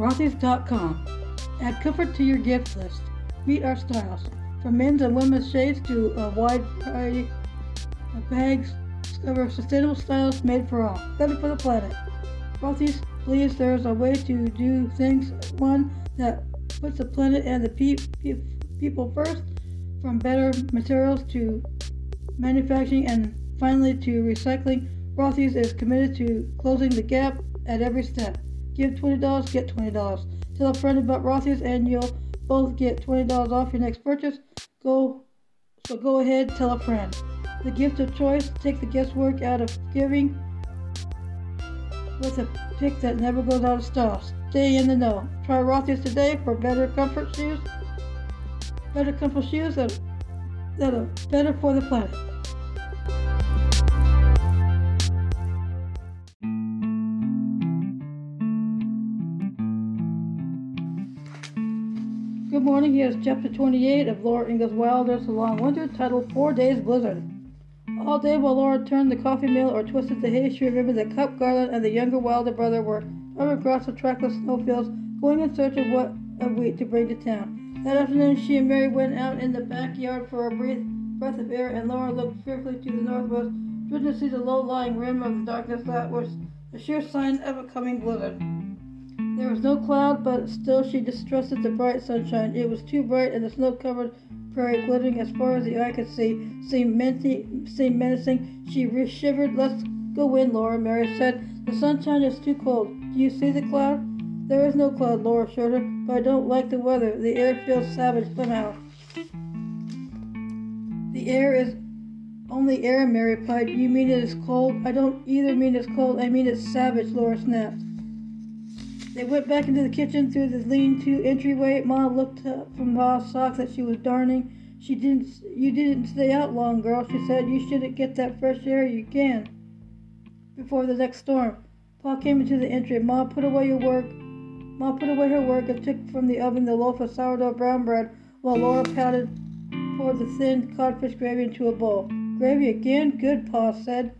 Rothy's.com. Add comfort to your gift list. Meet our styles, from men's and women's shades to a wide variety of bags. Discover sustainable styles made for all, better for the planet. Rothy's believes there is a way to do things, one that puts the planet and the people first, from better materials to manufacturing and finally to recycling. Rothy's is committed to closing the gap at every step. Give $20, get $20. Tell a friend about Rothy's and you'll both get $20 off your next purchase. So go ahead, tell a friend. The gift of choice. Take the guesswork out of giving with a pick that never goes out of style. Stay in the know. Try Rothy's today for better comfort shoes. Better comfort shoes that are better for the planet. Good morning. Here's chapter 28 of Laura Ingalls Wilder's The Long Winter, titled 4 Days Blizzard. All day while Laura turned the coffee mill or twisted the hay, she remembered that Cap Garland and the younger Wilder brother were driving across the trackless snowfields, going in search of what of wheat to bring to town. That afternoon, she and Mary went out in the backyard for a breath of air, and Laura looked fearfully to the northwest, dreading to see the low-lying rim of the darkness that was a sure sign of a coming blizzard. There was no cloud, but still she distrusted the bright sunshine. It was too bright, and the snow-covered prairie, glittering as far as the eye could see, seemed menacing. She shivered. "Let's go in, Laura," Mary said. "The sunshine is too cold. Do you see the cloud?" "There is no cloud," Laura assured her, "but I don't like the weather. The air feels savage somehow." "The air is only air," Mary replied. "You mean it is cold?" "I don't either mean it's cold. I mean it's savage," Laura snapped. They went back into the kitchen through the lean-to entryway. Ma looked up from Ma's sock that she was darning. "You didn't stay out long, girl," she said. "You should get that fresh air you can before the next storm." Pa came into the entry. Ma put away her work and took from the oven the loaf of sourdough brown bread, while Laura poured the thin codfish gravy into a bowl. "Gravy again? Good," Pa said,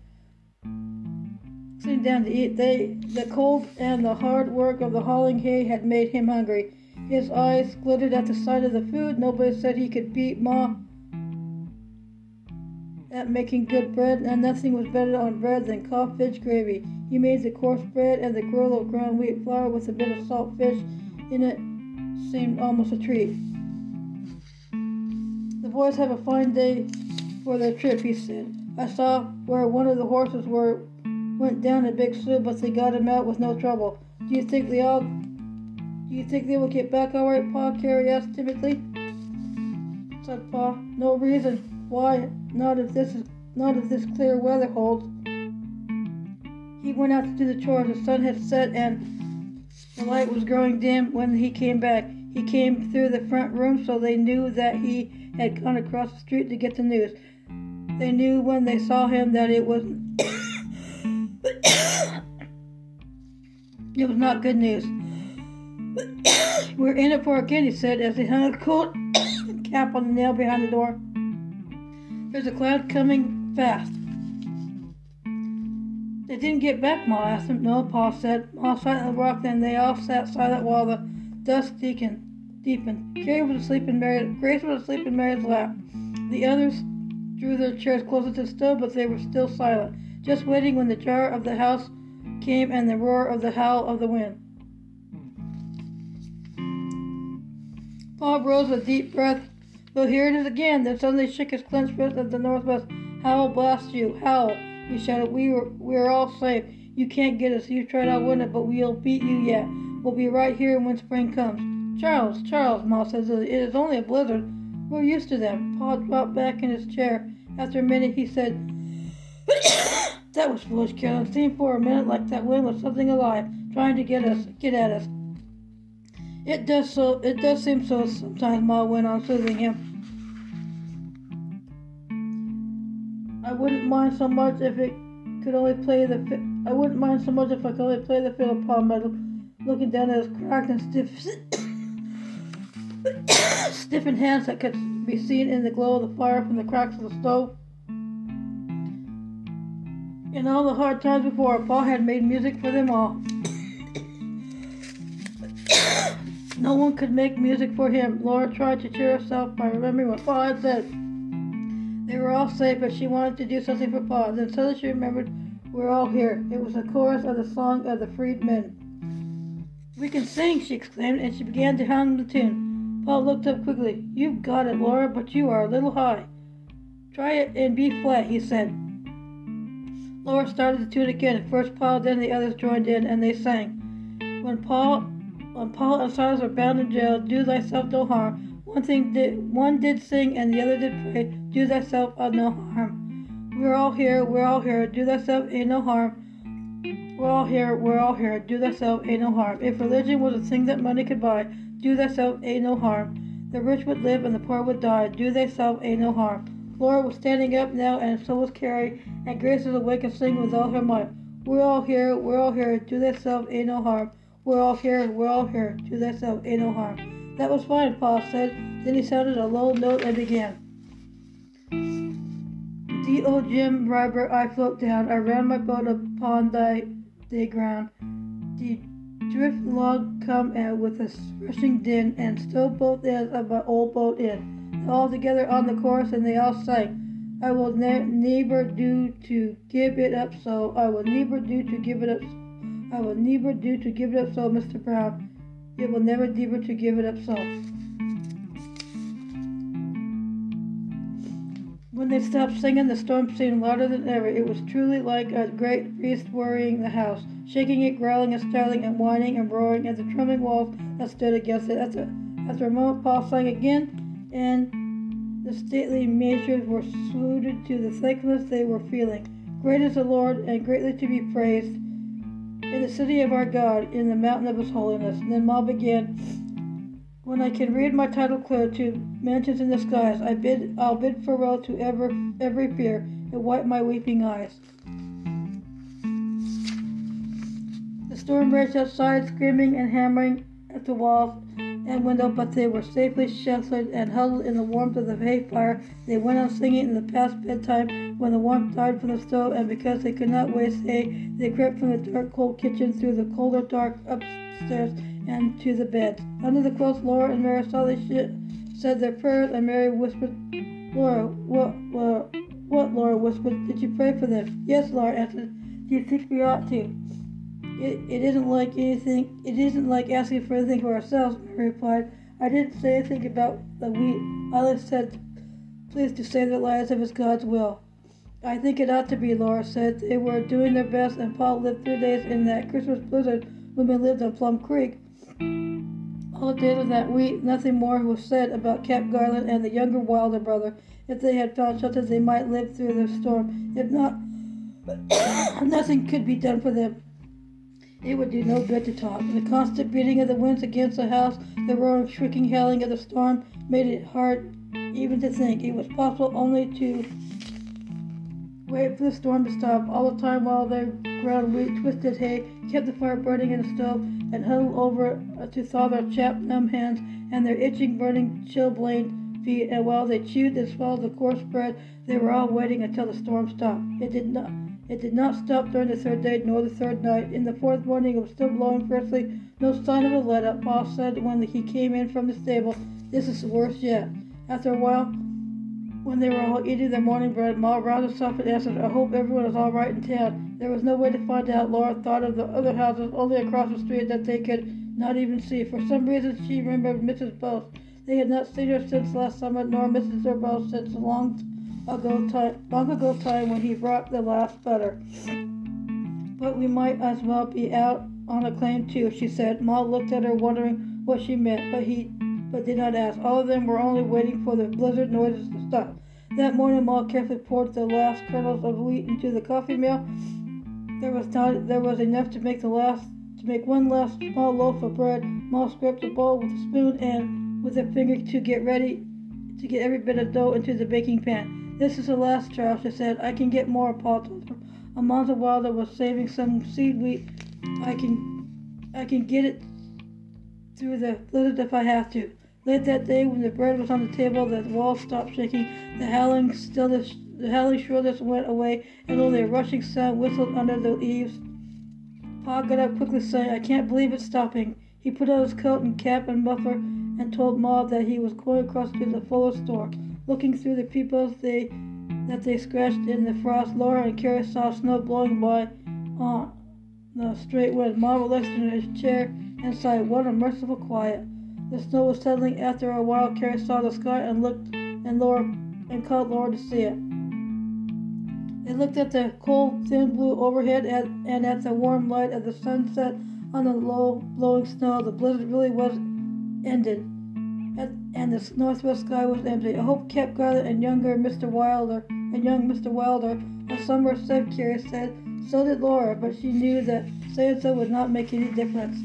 sitting down to eat. The cold and the hard work of the hauling hay had made him hungry. His eyes glittered at the sight of the food. Nobody said he could beat Ma at making good bread, and nothing was better on bread than codfish gravy. He made the coarse bread and the grill of ground wheat flour with a bit of salt fish in it seemed almost a treat. "The boys have a fine day for their trip," he said. "I saw where one of the horses went down a big slough, but they got him out with no trouble." Do you think they will get back all right, Pa?" Carrie asked timidly. Said Pa, "No reason why not if this clear weather holds." He went out to do the chores. The sun had set and the light was growing dim when he came back. He came through the front room, so they knew that he had gone across the street to get the news. They knew when they saw him that it was it was not good news. "We're in it for a kid," he said as he hung a coat cap on the nail behind the door. "There's a cloud coming fast." "They didn't get back?" Ma asked him. "No," Pa said. Ma silently rocked, and they all sat silent while the dusk deepened. Carrie was asleep in Grace was asleep in Mary's lap. The others drew their chairs closer to the stove, but they were still silent, just waiting when the jar of the house came and the roar of the howl of the wind. Bob rose with a deep breath. "Well, here it is again." Then suddenly shook his clenched fist at the northwest. "Howl blast you, howl," he shouted. We are all safe. You can't get us. You tried our winter, but we'll beat you yet. We'll be right here when spring comes." Charles, Ma says, "it is only a blizzard. We're used to them." Pa dropped back in his chair. After a minute, he said, "That was foolish, Carolyn. It seemed for a minute like that wind was something alive, trying to get at us." "It does seem so sometimes," Ma went on, soothing him. "I wouldn't mind so much if I could only play the fiddle," Pa meddled, looking down at his cracked and stiffened hands that could be seen in the glow of the fire from the cracks of the stove. In all the hard times before, Pa had made music for them all. No one could make music for him. Laura tried to cheer herself by remembering what Pa had said. They were all safe, but she wanted to do something for Pa. Then suddenly she remembered, we're all here. It was the chorus of the song of the freed men. We can sing, she exclaimed, and she began to hum the tune. Pa looked up quickly. You've got it, Laura, but you are a little high. Try it in B flat, he said. Laura started the tune again. First Pa, then the others joined in, and they sang. When Paul and Silas were bound in jail, do thyself no harm. One did sing and the other did pray, do thyself no harm. We're all here, do thyself ain't no harm. We're all here, do thyself ain't no harm. If religion was a thing that money could buy, do thyself ain't no harm. The rich would live and the poor would die, do thyself ain't no harm. Laura was standing up now and so was Carrie, and Grace was awake and singing with all her might. We're all here, do thyself ain't no harm. We're all here, do thyself ain't no harm. That was fine, Pa said. Then he sounded a low note and began. D.O. Jim Riber, I float down, I round my boat upon thy ground. The drift log come out with a rushing din, and stove both ends of my old boat in. All together on the chorus, and they all sang. I will never do to give it up so, I will never do to give it up so. I will never do to give it up so, Mr. Brown. It will never do to give it up so. When they stopped singing, the storm seemed louder than ever. It was truly like a great beast worrying the house, shaking it, growling and snarling and whining and roaring at the trembling walls that stood against it. After a moment, Paul sang again, and the stately measures were suited to the thankfulness they were feeling. Great is the Lord, and greatly to be praised. In the city of our God, in the mountain of His holiness. And then Ma began, when I can read my title clear to mansions in the skies, I'll bid farewell to every fear and wipe my weeping eyes. The storm raged outside, screaming and hammering at the walls and windows, but they were safely sheltered and huddled in the warmth of the hay fire. They went on singing in the past bedtime when the warmth died from the stove, and because they could not waste hay, they crept from the dark, cold kitchen through the colder, dark upstairs and to the bed. Under the quilts, Laura and Mary saw said their prayers, and Mary whispered, Laura, what, Laura whispered, did you pray for them? Yes, Laura answered, do you think we ought to? It isn't like anything. It isn't like asking for anything for ourselves, Mary replied. I didn't say anything about the wheat. I said, please to save the lives if it's God's will. I think it ought to be, Laura said. They were doing their best, and Paul lived 3 days in that Christmas blizzard when we lived on Plum Creek. All day of that week, nothing more was said about Cap Garland and the younger Wilder brother. If they had found shelter, they might live through the storm. If not, nothing could be done for them. It would do no good to talk. The constant beating of the winds against the house, the roaring, shrieking, howling of the storm, made it hard even to think. It was possible only to wait for the storm to stop. All the time while they ground wheat, twisted hay, kept the fire burning in the stove, and huddled over to thaw their chapped, numb hands and their itching, burning, chill-blained feet. And while they chewed and swallowed the coarse bread, they were all waiting until the storm stopped. It did not stop during the 3rd day nor the 3rd night. In the 4th morning it was still blowing fiercely. No sign of a let-up, Pa said when he came in from the stable. This is worse yet. After a while, when they were all eating their morning bread, Ma roused herself and answered, I hope everyone is all right in town. There was no way to find out. Laura thought of the other houses only across the street that they could not even see. For some reason she remembered Mrs. Boast. They had not seen her since last summer, nor Mrs. Herbos since long ago time when he brought the last butter. But we might as well be out on a claim too, she said. Ma looked at her wondering what she meant, but did not ask. All of them were only waiting for the blizzard noises to stop. That morning Ma carefully poured the last kernels of wheat into the coffee mill. There was enough to make one last small loaf of bread. Ma scraped the bowl with a spoon and with her finger to get ready to get every bit of dough into the baking pan. This is the last trial, she said. I can get more, Paul told her. Amanda Wilder was saving some seed wheat. I can get it through the blizzard if I have to. Late that day, when the bread was on the table, the walls stopped shaking. The howling shrillness went away, and only a rushing sound whistled under the eaves. Pa got up quickly, saying, I can't believe it's stopping. He put out his coat and cap and muffler and told Ma that he was going across to the Fuller's store. Looking through the peepholes that they scratched in the frost, Laura and Carrie saw snow blowing by on the straight wind. Ma relaxed in his chair and sighed, "What a merciful quiet." The snow was settling. After a while, Carrie saw the sky and called Laura to see it. They looked at the cold, thin blue overhead and at the warm light of the sunset on the low, blowing snow. The blizzard really was ended, and the northwest sky was empty. I hope Cap Garland and young Mr. Wilder a summer safe, Carrie said. So did Laura, but she knew that saying so would not make any difference.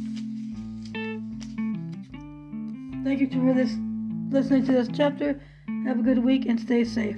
Thank you for listening to this chapter. Have a good week and stay safe.